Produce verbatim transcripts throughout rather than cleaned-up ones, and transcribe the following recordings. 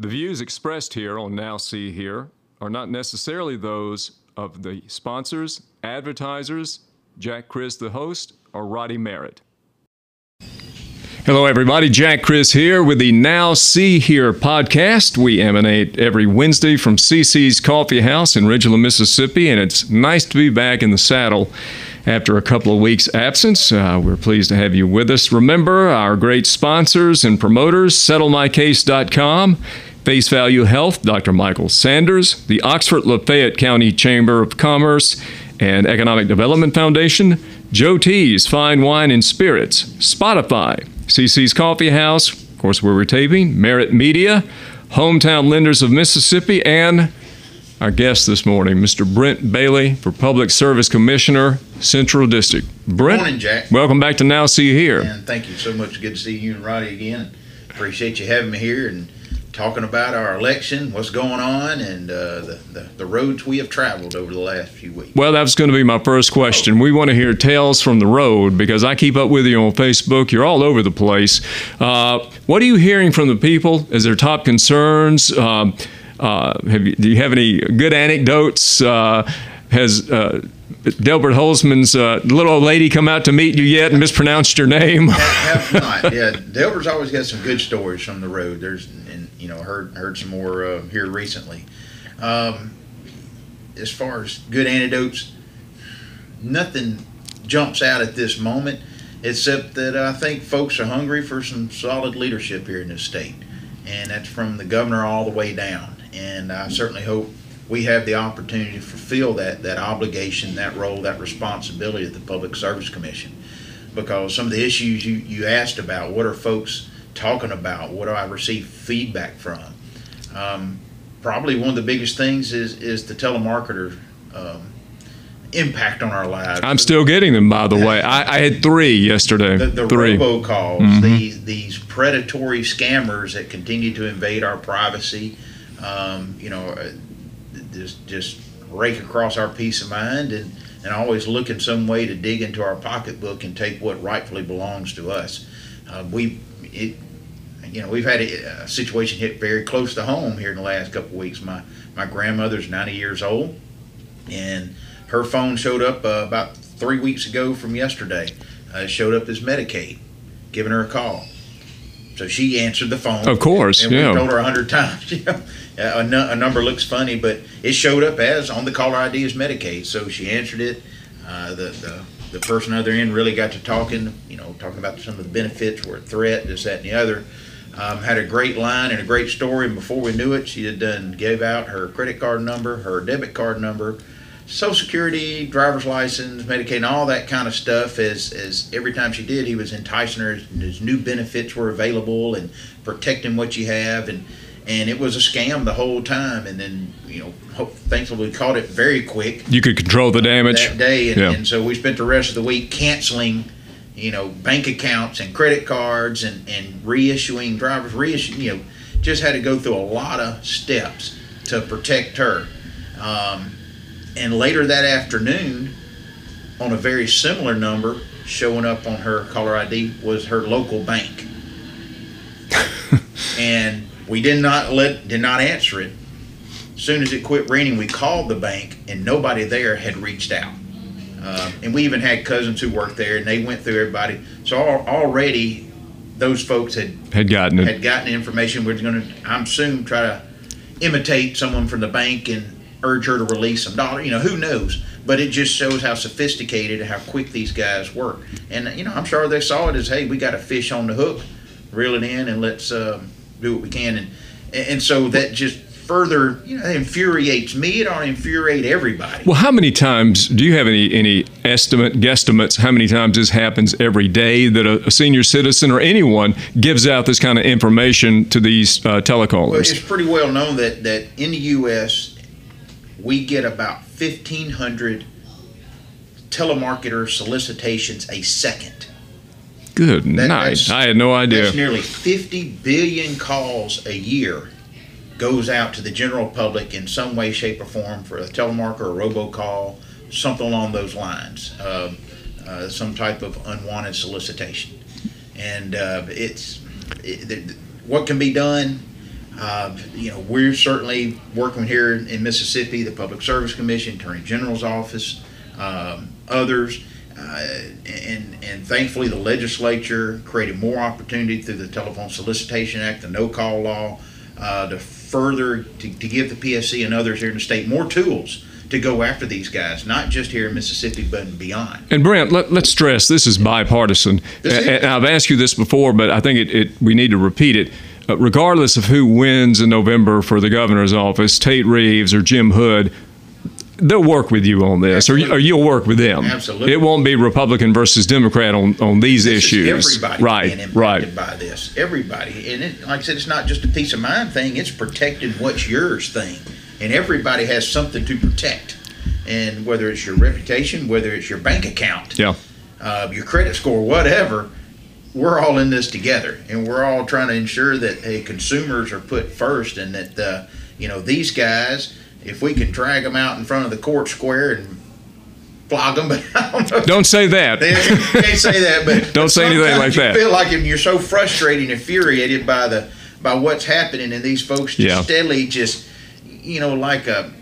The views expressed here on Now See Here are not necessarily those of the sponsors, advertisers, Jack Chris, the host, or Roddy Merritt. Hello, everybody. Jack Chris here with the Now See Here podcast. We emanate every Wednesday from C C's Coffee House in Ridgeland, Mississippi, and it's nice to be back in the saddle after a couple of weeks' absence. Uh, we're pleased to have you with us. Remember our great sponsors and promoters, Settle My Case dot com, Face Value Health, Doctor Michael Sanders, the Oxford Lafayette County Chamber of Commerce and Economic Development Foundation, Joe T's Fine Wine and Spirits, Spotify, C C's Coffee House, of course where we're taping, Merit Media, Hometown Lenders of Mississippi, and our guest this morning, Mister Brent Bailey for Public Service Commissioner, Central District. Brent, morning, Jack. Welcome back to Now See Here. And thank you so much. Good to see you and Roddy again. Appreciate you having me here and talking about our election, what's going on, and uh, the, the, the roads we have traveled over the last few weeks. Well, that's going to be my first question. We want to hear tales from the road because I keep up with you on Facebook. You're all over the place. Uh, what are you hearing from the people as their top concerns? Um, uh, have you, do you have any good anecdotes? Uh, has... Uh, Delbert Holzman's uh, little old lady come out to meet you yet and mispronounced your name? Have not. Yeah, Delbert's always got some good stories from the road. There's, and you know, heard heard some more uh, here recently. Um, as far as good anecdotes, nothing jumps out at this moment, except that I think folks are hungry for some solid leadership here in this state, and that's from the governor all the way down. And I certainly hope we have the opportunity to fulfill that, that obligation, that role, that responsibility of the Public Service Commission. Because some of the issues you, you asked about, what are folks talking about? What do I receive feedback from? Um, probably one of the biggest things is, is the telemarketer um, impact on our lives. I'm still getting them, by the way. I, I had three yesterday. The, the three. robocalls, mm-hmm. these, these predatory scammers that continue to invade our privacy, um, you know, Just, just rake across our peace of mind, and, and always look in some way to dig into our pocketbook and take what rightfully belongs to us. Uh, we, it, you know, we've had a, a situation hit very close to home here in the last couple of weeks. My my grandmother's ninety years old, and her phone showed up uh, about three weeks ago from yesterday. Uh, it showed up as Medicaid, giving her a call. So she answered the phone. Of course, and, and yeah. we told her a hundred times, you know, a, n- a number looks funny, but it showed up as on the caller I D as Medicaid. So she answered it. Uh, the, the the person on the other end really got to talking, you know, talking about some of the benefits were a threat, this, that, and the other. Um, had a great line and a great story. And before we knew it, she had done gave out her credit card number, her debit card number, Social Security, driver's license, Medicaid, and all that kind of stuff. As, as every time she did, he was enticing her, and his new benefits were available, and protecting what you have, and and it was a scam the whole time. And then, you know, hope, thankfully we caught it very quick. You could control the damage that day, and, yeah. and so we spent the rest of the week canceling, you know, bank accounts and credit cards, and and reissuing drivers, reissuing. You know, just had to go through a lot of steps to protect her. Um, And later that afternoon, on a very similar number showing up on her caller I D was her local bank, and we did not let did not answer it. As soon as it quit raining, we called the bank, and nobody there had reached out. Uh, and we even had cousins who worked there, and they went through everybody. So al- already, those folks had had gotten had it. gotten information. We're going to, I'm soon, try to imitate someone from the bank and urge her to release some dollars, you know, who knows? But it just shows how sophisticated and how quick these guys work. And, you know, I'm sure they saw it as, hey, we got a fish on the hook, reel it in, and let's um, do what we can. And and so that just further, you know, infuriates me. It ought to infuriate everybody. Well, how many times, do you have any, any estimate, guesstimates, how many times this happens every day that a, a senior citizen or anyone gives out this kind of information to these uh, telecallers? Well, it's pretty well known that, that in the U S, we get about fifteen hundred telemarketer solicitations a second. Good that, night. I had no idea. That's nearly fifty billion calls a year goes out to the general public in some way, shape, or form for a telemarketer, a robocall, something along those lines, uh, uh, some type of unwanted solicitation. And uh, it's it, what can be done. Uh, you know, we're certainly working here in Mississippi, the Public Service Commission, Attorney General's Office, um, others, uh, and and thankfully the legislature created more opportunity through the Telephone Solicitation Act, the no-call law, uh, to further to, to give the P S C and others here in the state more tools to go after these guys, not just here in Mississippi, but beyond. And Brent, let, let's stress this is bipartisan. This is, and I've asked you this before, but I think it, it we need to repeat it. Uh, regardless of who wins in November for the governor's office, Tate Reeves or Jim Hood, they'll work with you on this, or, or you'll work with them. Absolutely. It won't be Republican versus Democrat on, on these this issues. Is everybody right, being impacted right. by this. Everybody. And it, like I said, it's not just a peace of mind thing. It's protecting what's yours thing. And everybody has something to protect. And whether it's your reputation, whether it's your bank account, yeah. uh, your credit score, whatever, we're all in this together, and we're all trying to ensure that hey, consumers are put first, and that uh, you know these guys, if we can drag them out in front of the court square and flog them, but I don't know. Don't say that. They can't say that, but don't say anything like you that. Feel like you're so frustrated and infuriated by the by what's happening, and these folks just yeah. steadily just you know like a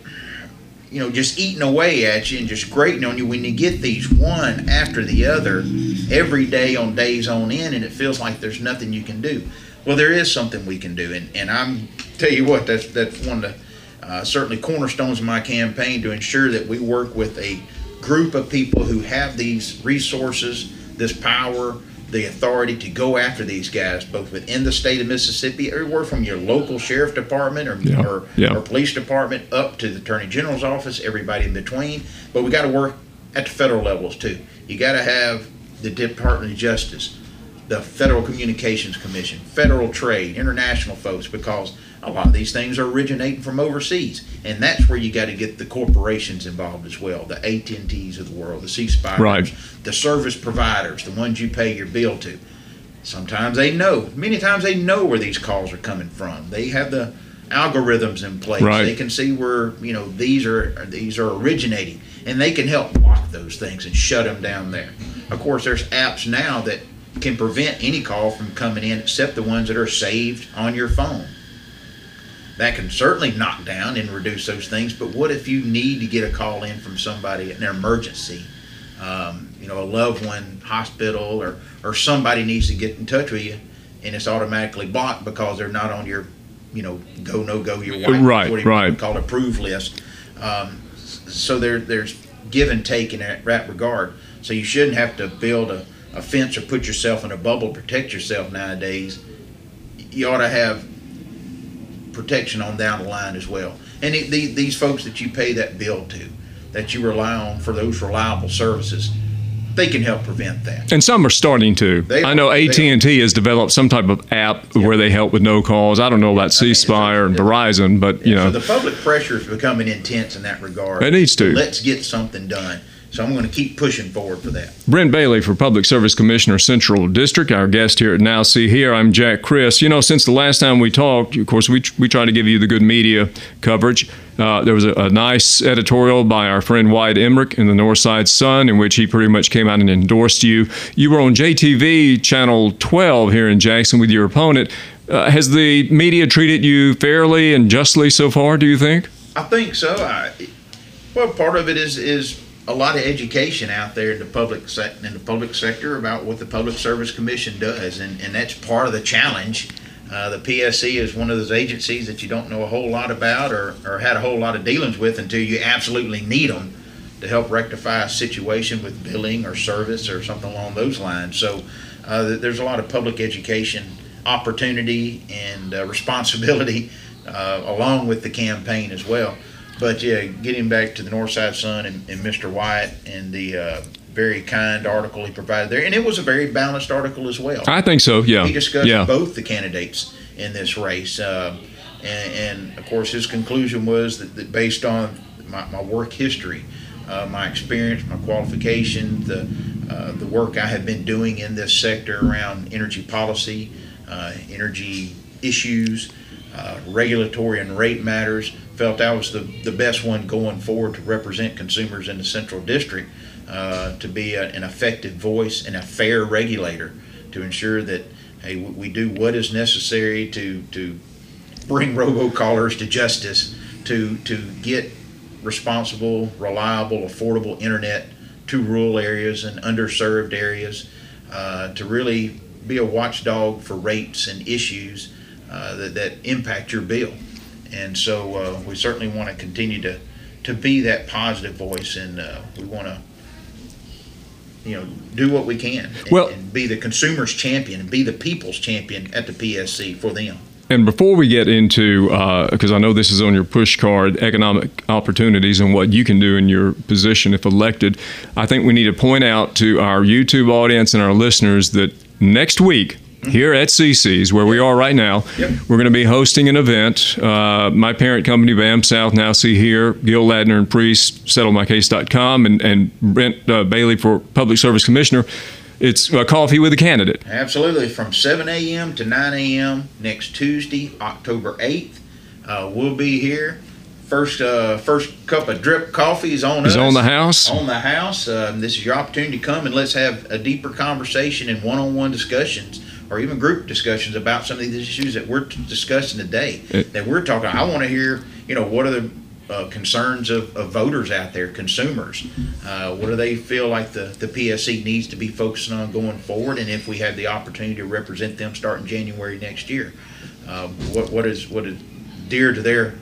you know just eating away at you and just grating on you when you get these one after the other. Every day on days on end, and it feels like there's nothing you can do. Well, there is something we can do, and, and I'm tell you what, that's that's one of the uh, certainly cornerstones of my campaign to ensure that we work with a group of people who have these resources, this power, the authority to go after these guys, both within the state of Mississippi, everywhere from your local sheriff department or, yeah, or, yeah. or police department up to the Attorney General's office, everybody in between. But we got to work at the federal levels too. You got to have the Department of Justice, the Federal Communications Commission, Federal Trade, international folks, because a lot of these things are originating from overseas. And that's where you got to get the corporations involved as well, the A T and T's of the world, the C-Spires, right. the service providers, the ones you pay your bill to. Sometimes they know. Many times they know where these calls are coming from. They have the algorithms in place. Right. They can see where, you know, these are these are originating, and they can help block those things and shut them down there. Of course, there's apps now that can prevent any call from coming in except the ones that are saved on your phone. That can certainly knock down and reduce those things, but what if you need to get a call in from somebody in an emergency? Um, you know, a loved one, hospital, or, or somebody needs to get in touch with you, and it's automatically blocked because they're not on your, you know, go, no go, your wife, right, what right. you call it, approve list. Um, so there, there's give and take in that regard. So you shouldn't have to build a, a fence or put yourself in a bubble to protect yourself nowadays. You ought to have protection on down the line as well. And the, the, these folks that you pay that bill to, that you rely on for those reliable services, they can help prevent that. And some are starting to. They I know A T and T has developed some type of app yeah. where they help with no calls. I don't know about C-Spire and Verizon, but, you yeah. know. So the public pressure is becoming intense in that regard. It needs to. Let's get something done. So I'm going to keep pushing forward for that. Brent Bailey for Public Service Commissioner, Central District, our guest here at Now See Here. I'm Jack Chris. You know, since the last time we talked, of course, we we try to give you the good media coverage. Uh, there was a, a nice editorial by our friend Wyatt Emmerich in the Northside Sun, in which he pretty much came out and endorsed you. You were on J T V Channel twelve here in Jackson with your opponent. Uh, has the media treated you fairly and justly so far, do you think? I think so. I, well, part of it is is... a lot of education out there in the public se in the public sector about what the Public Service Commission does, and, and that's part of the challenge. Uh, the P S C is one of those agencies that you don't know a whole lot about or, or had a whole lot of dealings with until you absolutely need them to help rectify a situation with billing or service or something along those lines. So uh, there's a lot of public education opportunity and uh, responsibility uh, along with the campaign as well. But yeah, getting back to the Northside Sun and, and Mister Wyatt and the uh, very kind article he provided there, and it was a very balanced article as well. I think so, yeah. He discussed yeah. both the candidates in this race. Uh, and, and, of course, his conclusion was that, that based on my, my work history, uh, my experience, my qualifications, the, uh, the work I have been doing in this sector around energy policy, uh, energy issues, uh, regulatory and rate matters, felt I was the, the best one going forward to represent consumers in the Central District, uh, to be a, an effective voice and a fair regulator to ensure that hey, we do what is necessary to, to bring robocallers to justice to to get responsible, reliable, affordable internet to rural areas and underserved areas, uh, to really be a watchdog for rates and issues uh, that, that impact your bill. And so uh, we certainly want to continue to to be that positive voice, and uh, we want to, you know, do what we can and, well, and be the consumer's champion and be the people's champion at the P S C for them. And before we get into, because uh, I know this is on your push card, economic opportunities and what you can do in your position if elected, I think we need to point out to our YouTube audience and our listeners that next week, here at C C's, where we are right now, yep. we're going to be hosting an event. Uh, my parent company, BAM South, Now See Here, Gil Ladner and Priest, Settle My Case dot com, and, and Brent uh, Bailey for Public Service Commissioner. It's a coffee with a candidate. Absolutely. From seven a m to nine a m next Tuesday, October eighth. Uh, we'll be here. First uh, first cup of drip coffee is on us. It's on the house. On the house. Uh, this is your opportunity to come and let's have a deeper conversation and one-on-one discussions, or even group discussions about some of these issues that we're discussing today, that we're talking. I want to hear, you know, what are the uh, concerns of, of voters out there, consumers? Uh, what do they feel like the, the P S C needs to be focusing on going forward? And if we have the opportunity to represent them starting January next year, uh, what what is what is dear to their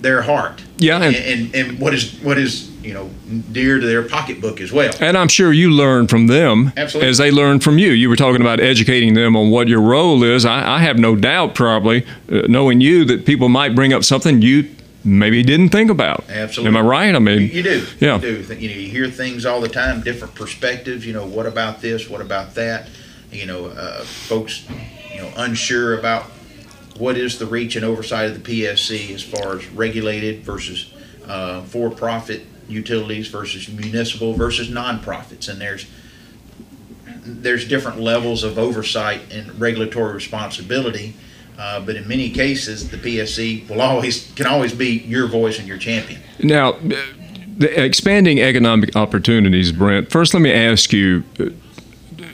their heart? Yeah, and, and, and what is what is you know, dear to their pocketbook as well. And I'm sure you learn from them Absolutely. As they learn from you. You were talking about educating them on what your role is. I, I have no doubt, probably, uh, knowing you, that people might bring up something you maybe didn't think about. Absolutely. Am I right? I mean, you, you do. Yeah. You do. You know, you hear things all the time, different perspectives. You know, what about this? What about that? You know, uh, folks, you know, unsure about what is the reach and oversight of the P S C as far as regulated versus uh, for-profit utilities versus municipal versus nonprofits, and there's there's different levels of oversight and regulatory responsibility, uh, but in many cases the P S C will always can always be your voice and your champion. Now, the expanding economic opportunities, Brent. First, let me ask you,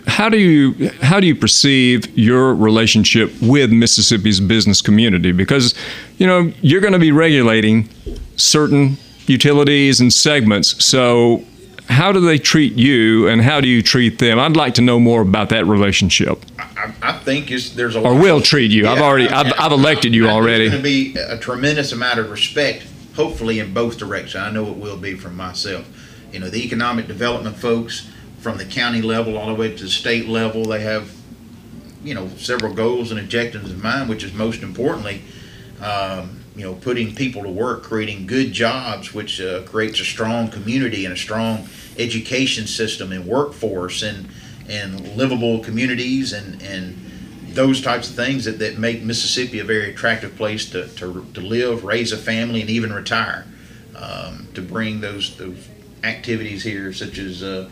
how do you how do you perceive your relationship with Mississippi's business community? Because, you know, you're going to be regulating certain utilities and segments. So how do they treat you and how do you treat them? I'd like to know more about that relationship. I, I think it's, there's a lot. Or will of, treat you. Yeah, I've already, I've, I've elected you I, I, already. There's going to be a tremendous amount of respect, hopefully in both directions. I know it will be from myself. You know, the economic development folks from the county level all the way to the state level, they have, you know, several goals and objectives in mind, which is most importantly, um, you know, putting people to work, creating good jobs, which uh, creates a strong community and a strong education system and workforce and and livable communities and, and those types of things that, that make Mississippi a very attractive place to, to, to live, raise a family, and even retire. Um, to bring those, those activities here, such as, uh,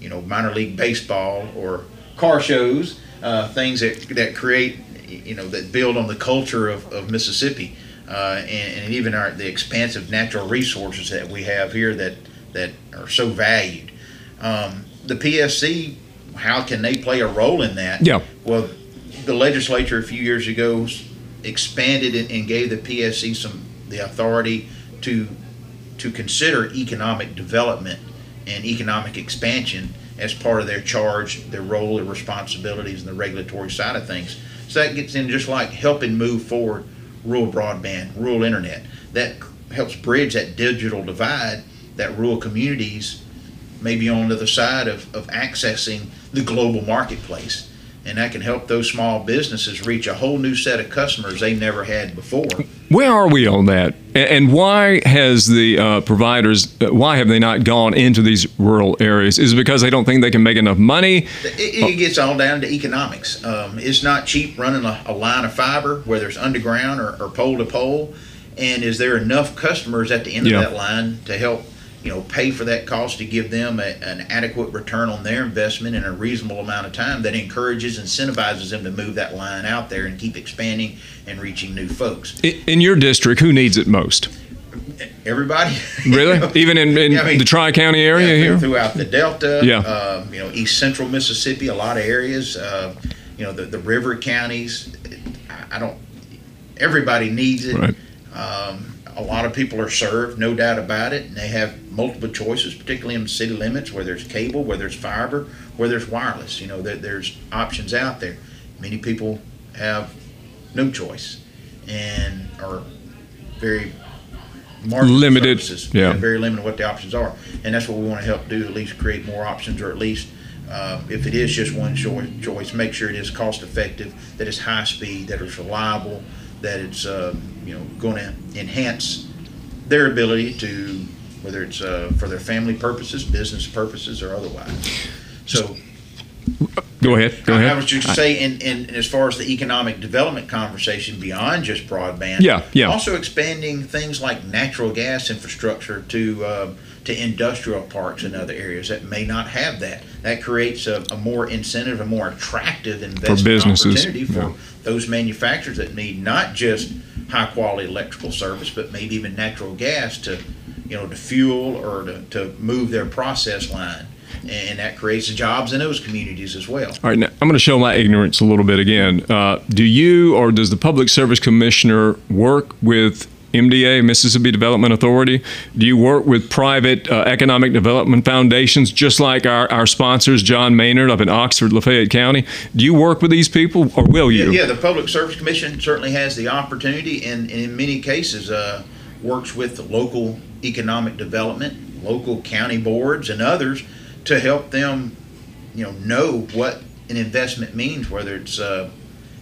you know, minor league baseball or car shows, uh, things that, that create, you know, that build on the culture of, of Mississippi. Uh, and, and even our, the expansive natural resources that we have here that, that are so valued. Um, the P S C, how can they play a role in that? Yeah. Well, the legislature a few years ago expanded it and gave the P S C some the authority to to consider economic development and economic expansion as part of their charge, their role, their responsibilities, and the regulatory side of things. So that gets in just like helping move forward rural broadband, rural internet. That helps bridge that digital divide that rural communities may be on the other side of, of accessing the global marketplace. And that can help those small businesses reach a whole new set of customers they never had before. Where are we on that? And why has the uh, providers, why have they not gone into these rural areas? Is it because they don't think they can make enough money? It, it gets all down to economics. Um, it's not cheap running a, a line of fiber, whether it's underground or, or pole to pole. And is there enough customers at the end yeah. of that line to help, you know, pay for that cost, to give them a, an adequate return on their investment in a reasonable amount of time that encourages, incentivizes them to move that line out there and keep expanding and reaching new folks. In your district, who needs it most? Everybody. Really? You know? Even in, in yeah, I mean, the Tri-County area yeah, here? Throughout the Delta, yeah. uh, you know, East Central Mississippi, a lot of areas, uh, you know, the, the river counties. I, I don't, Everybody needs it. Right. Um, a lot of people are served, no doubt about it, and they have multiple choices, particularly in the city limits, where there's cable, where there's fiber, where there's wireless. You know, there, there's options out there. Many people have no choice and are very limited. Services, yeah, very limited what the options are, and that's what we want to help do, at least create more options, or at least uh, if it is just one choice, make sure it is cost effective, that it's high speed, that it's reliable, that it's uh, you know, going to enhance their ability to, whether it's uh, for their family purposes, business purposes, or otherwise. So go ahead. Go ahead. I was just saying, in, in, as far as the economic development conversation beyond just broadband, yeah, yeah. also expanding things like natural gas infrastructure to uh, to industrial parks and other areas that may not have that. That creates a, a more incentive, a more attractive investment for businesses, opportunity for yeah. those manufacturers that need not just high quality electrical service, but maybe even natural gas to, you know, to fuel or to, to move their process line. And that creates jobs in those communities as well. All right, now I'm going to show my ignorance a little bit again. Uh, do you or does the Public Service Commissioner work with M D A, Mississippi Development Authority? Do you work with private uh, economic development foundations, just like our, our sponsors, John Maynard up in Oxford Lafayette County? Do you work with these people, or will you? Yeah, yeah, the Public Service Commission certainly has the opportunity, and, and in many cases uh, works with the local economic development, local county boards, and others, to help them, you know, know what an investment means, whether it's, uh,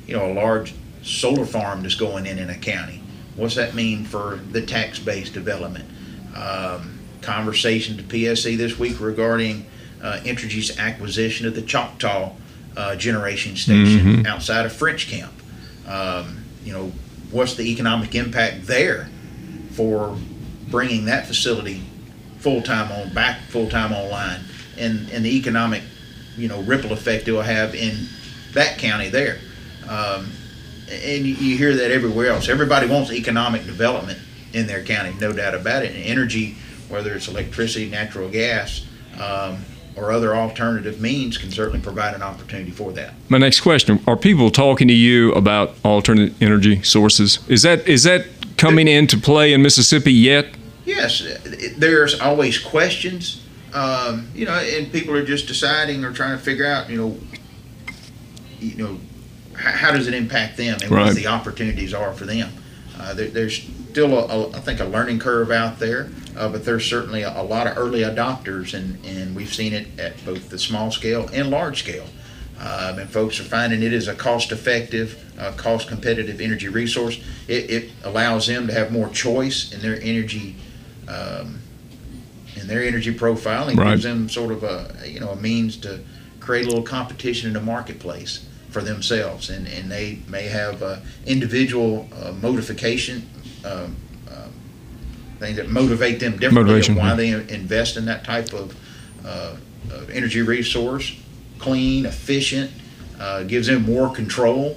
you know, a large solar farm that's going in in a county. What's that mean for the tax-based development? Um, conversation to P S C this week regarding uh, Entergy's acquisition of the Choctaw uh, Generation Station mm-hmm. outside of French Camp. Um, you know, what's the economic impact there for bringing that facility full-time on back full-time online? And, and the economic, you know, ripple effect it will have in that county there, um, and you, you hear that everywhere else. Everybody wants economic development in their county, no doubt about it. And energy, whether it's electricity, natural gas, um, or other alternative means, can certainly provide an opportunity for that. My next question: are people talking to you about alternate energy sources? Is that is that coming there, into play in Mississippi yet? Yes, there's always questions. Um, you know, and people are just deciding or trying to figure out, you know, you know, how, how does it impact them, and right. what the opportunities are for them. Uh, there, there's still, a, a, I think, a learning curve out there, uh, but there's certainly a, a lot of early adopters, and, and we've seen it at both the small scale and large scale. Um, and folks are finding it is a cost-effective, uh, cost-competitive energy resource. It, it allows them to have more choice in their energy um and their energy profiling right. gives them sort of a, you know, a means to create a little competition in the marketplace for themselves, and, and they may have uh, individual uh, modification um, um, things that motivate them differently. Motivation, of why yeah. they invest in that type of, uh, of energy resource. Clean, efficient, uh, gives them more control.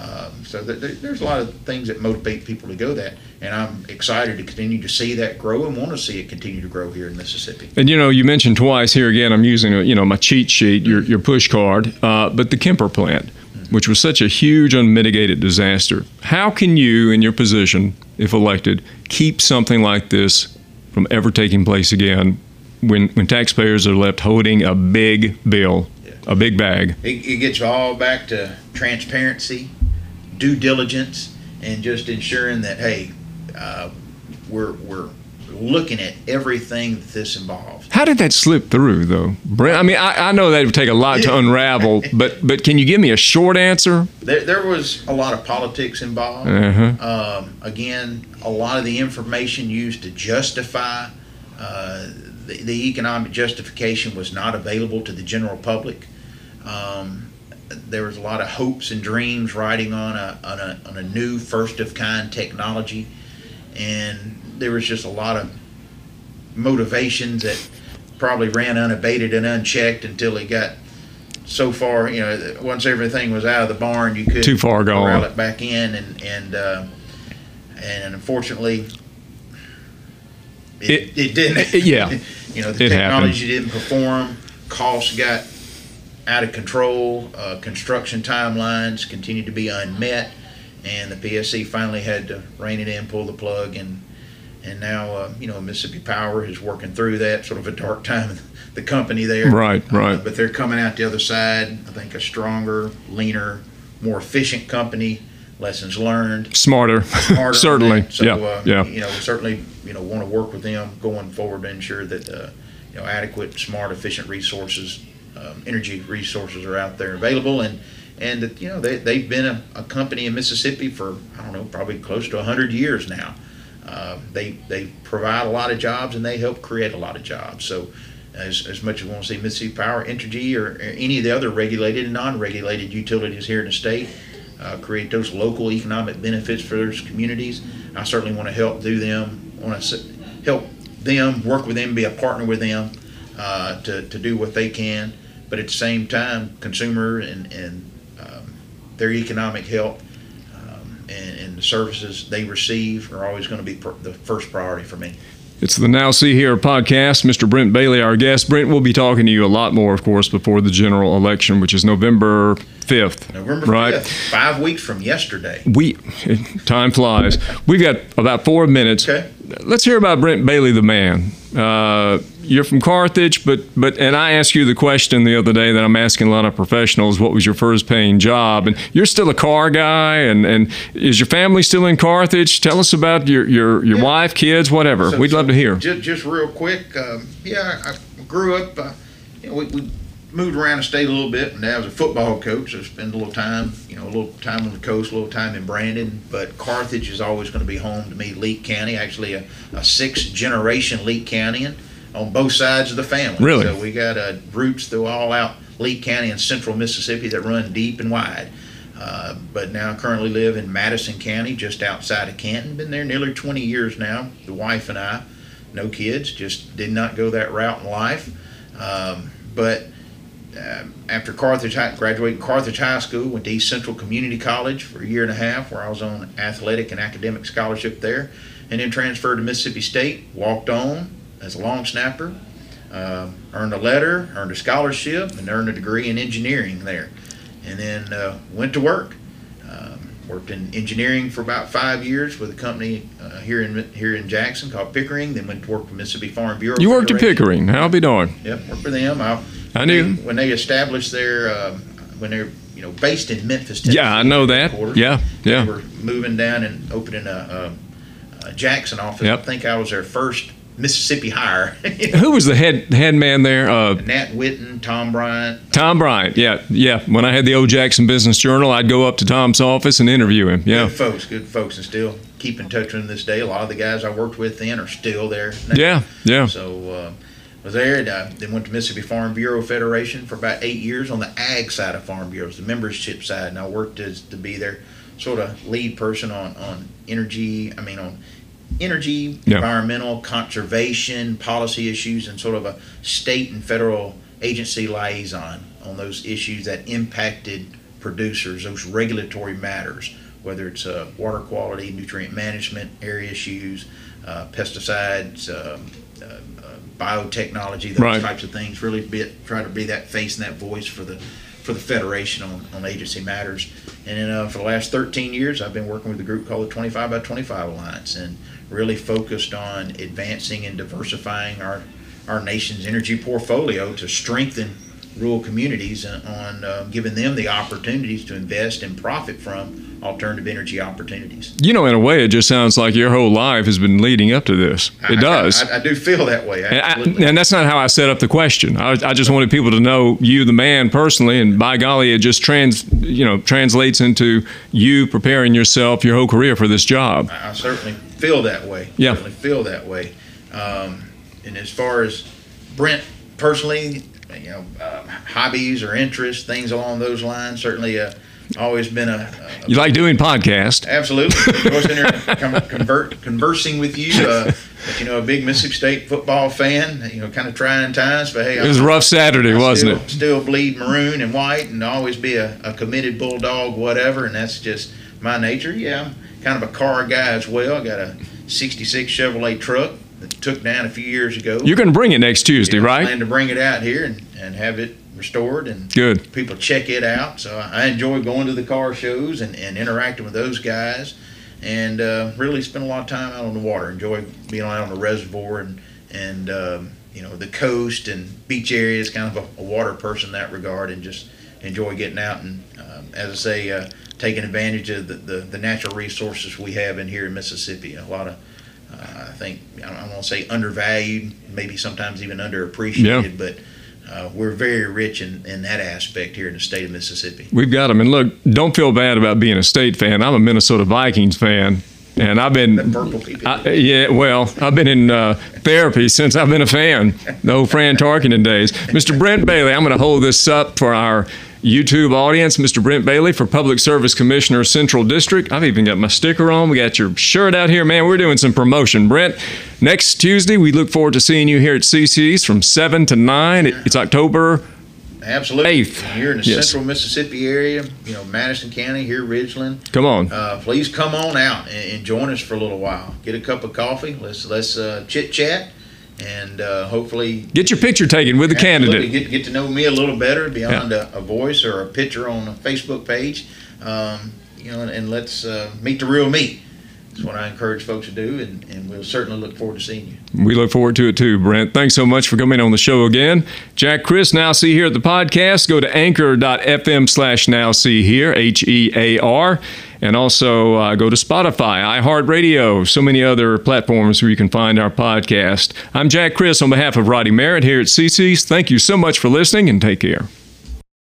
Um, so there, there's a lot of things that motivate people to go that, and I'm excited to continue to see that grow, and want to see it continue to grow here in Mississippi. And you know, you mentioned twice here again. I'm using a, you know, my cheat sheet, your your push card, uh, but the Kemper plant, mm-hmm. which was such a huge unmitigated disaster. How can you, in your position, if elected, keep something like this from ever taking place again, when when taxpayers are left holding a big bill, yeah. a big bag? It, it gets all back to transparency, due diligence, and just ensuring that, hey, uh, we're we're looking at everything that this involves. How did that slip through, though, Brent? I mean, I, I know that would take a lot to unravel, but but can you give me a short answer? There, there was a lot of politics involved. Uh-huh. Um, again, a lot of the information used to justify uh, the, the economic justification was not available to the general public. Um, There was a lot of hopes and dreams riding on a, on a on a new first of kind technology, and there was just a lot of motivations that probably ran unabated and unchecked until it got so far. You know, once everything was out of the barn, you couldn't too far gone. Corral it back in, and and uh, and unfortunately, it it, it didn't. It, yeah, you know, the technology happened. Didn't perform. Costs got out of control, uh, construction timelines continue to be unmet, and the P S C finally had to rein it in, pull the plug, and and now uh, you know, Mississippi Power is working through that, sort of a dark time in the company there. Right, right. Uh, but they're coming out the other side, I think, a stronger, leaner, more efficient company. Lessons learned, smarter, smarter certainly. So, yeah, uh, yeah. You know, certainly, you know, want to work with them going forward to ensure that uh, you know, adequate, smart, efficient resources, um, energy resources are out there available, and and that, you know, they they've been a, a company in Mississippi for, I don't know, probably close to a hundred years now. Uh, they they provide a lot of jobs, and they help create a lot of jobs. So, as as much as we want to see Mississippi Power, Entergy, or, or any of the other regulated and non-regulated utilities here in the state, Uh, create those local economic benefits for those communities, I certainly want to help do them, want to help them, work with them, be a partner with them uh, to, to do what they can. But at the same time, consumer and, and um, their economic health um, and, and the services they receive are always going to be pr- the first priority for me. It's the Now See Here podcast. Mister Brent Bailey, our guest. Brent, we'll be talking to you a lot more, of course, before the general election, which is November fifth. November fifth, right? Five weeks from yesterday. We time flies. We've got about four minutes. Okay. Let's hear about Brent Bailey, the man. Uh, you're from Carthage, but but and I asked you the question the other day that I'm asking a lot of professionals: what was your first paying job? And you're still a car guy, and, and is your family still in Carthage? Tell us about your your, your yeah. wife, kids, whatever. So, We'd so love to hear. Just, just real quick, um, yeah, I grew up. Uh, you know, we, we moved around the state a little bit, and I was a football coach. So I spent a little time, you know, a little time on the coast, a little time in Brandon. But Carthage is always going to be home to me. Leake County, actually a, a sixth-generation Leake County on both sides of the family. Really? So we got uh, roots through all out Leake County and central Mississippi that run deep and wide. Uh, but now I currently live in Madison County, just outside of Canton. Been there nearly twenty years now. The wife and I, no kids, just did not go that route in life. Um, but... Uh, after Carthage, I graduated Carthage High School, went to East Central Community College for a year and a half, where I was on athletic and academic scholarship there, and then transferred to Mississippi State, walked on as a long snapper, uh, earned a letter, earned a scholarship, and earned a degree in engineering there. And then uh, went to work. Um, worked in engineering for about five years with a company uh, here in here in Jackson called Pickering, then went to work for Mississippi Farm Bureau Federation. You worked at Pickering. I'll be darned. Yep, worked for them. I'll I knew when they established their uh, when they're you know based in Memphis, Tennessee. Yeah, I know that. Yeah, yeah. They were moving down and opening a, a, a Jackson office. Yep. I think I was their first Mississippi hire. Who was the head head man there? Uh, Nat Whitten, Tom Bryant. Tom Bryant. Yeah, yeah. When I had the old Jackson Business Journal, I'd go up to Tom's office and interview him. Yeah, good folks, good folks, and still keep in touch with him this day. A lot of the guys I worked with then are still there now. Yeah, yeah. So. Uh, was there, and I then went to Mississippi Farm Bureau Federation for about eight years on the ag side of Farm Bureaus, the membership side, and I worked as to be their sort of lead person on, on energy, I mean on energy, yeah. environmental, conservation, policy issues, and sort of a state and federal agency liaison on those issues that impacted producers, those regulatory matters, whether it's uh, water quality, nutrient management, area issues, uh, pesticides, um, uh, biotechnology, those right. types of things, really be, try to be that face and that voice for the for the Federation on, on agency matters. And then uh, for the last thirteen years, I've been working with a group called the twenty-five by twenty-five Alliance, and really focused on advancing and diversifying our, our nation's energy portfolio to strengthen rural communities and on uh, giving them the opportunities to invest and profit from alternative energy opportunities. You know, in a way, it just sounds like your whole life has been leading up to this. It I, does. I, I do feel that way. And, I, and that's not how I set up the question. I, I just wanted people to know you, the man, personally, and by golly, it just trans, you know, translates into you preparing yourself, your whole career for this job. I, I certainly feel that way. Yeah. I certainly feel that way. Um, and as far as Brent personally, you know, uh, hobbies or interests, things along those lines, certainly uh, always been a, a... You like doing podcasts. Absolutely. I was in here convert, conversing with you, uh, but, you know, a big Mississippi State football fan, you know, kind of trying times, but hey... It was I, a rough Saturday, I wasn't still, it? Still bleed maroon and white and always be a, a committed bulldog, whatever, and that's just my nature. Yeah, I'm kind of a car guy as well. I got a sixty-six Chevrolet truck that took down a few years ago. You're going to bring it next Tuesday, yeah, right? I plan to bring it out here and, and have it restored, and good. People check it out. So I enjoy going to the car shows and, and interacting with those guys, and uh, really spend a lot of time out on the water. Enjoy being out on the reservoir and and um, you know, the coast and beach areas. Kind of a, a water person in that regard, and just enjoy getting out and um, as I say, uh, taking advantage of the, the the natural resources we have in here in Mississippi. A lot of Uh, I think, I don't want to say undervalued, maybe sometimes even underappreciated, yeah. but uh, we're very rich in, in that aspect here in the state of Mississippi. We've got them. And look, don't feel bad about being a state fan. I'm a Minnesota Vikings fan. And I've been, the purple people. I, yeah, well, I've been in uh, therapy since I've been a fan, the old Fran Tarkenton days. Mister Brent Bailey, I'm going to hold this up for our YouTube audience. Mister Brent Bailey for Public Service Commissioner, Central District. I've even got my sticker on. We got your shirt out here. Man, we're doing some promotion. Brent, next Tuesday, we look forward to seeing you here at C C's from seven to nine. It's October Absolutely. eighth. You're in the yes. central Mississippi area, you know, Madison County, here, Ridgeland. Come on. Uh, please come on out and, and join us for a little while. Get a cup of coffee. Let's, let's uh, chit-chat. And uh, hopefully get your picture taken with the candidate. Get, get to know me a little better beyond yeah. a, a voice or a picture on a Facebook page. Um, you know, and, and let's uh, meet the real me. That's what I encourage folks to do, and, and we'll certainly look forward to seeing you. We look forward to it too, Brent. Thanks so much for coming on the show again. Jack Chris, Now See Here at the podcast. Go to anchor.fm slash Now See Here, H E A R. And also uh, go to Spotify, iHeartRadio, so many other platforms where you can find our podcast. I'm Jack Chris on behalf of Roddy Merritt here at C C's. Thank you so much for listening, and take care.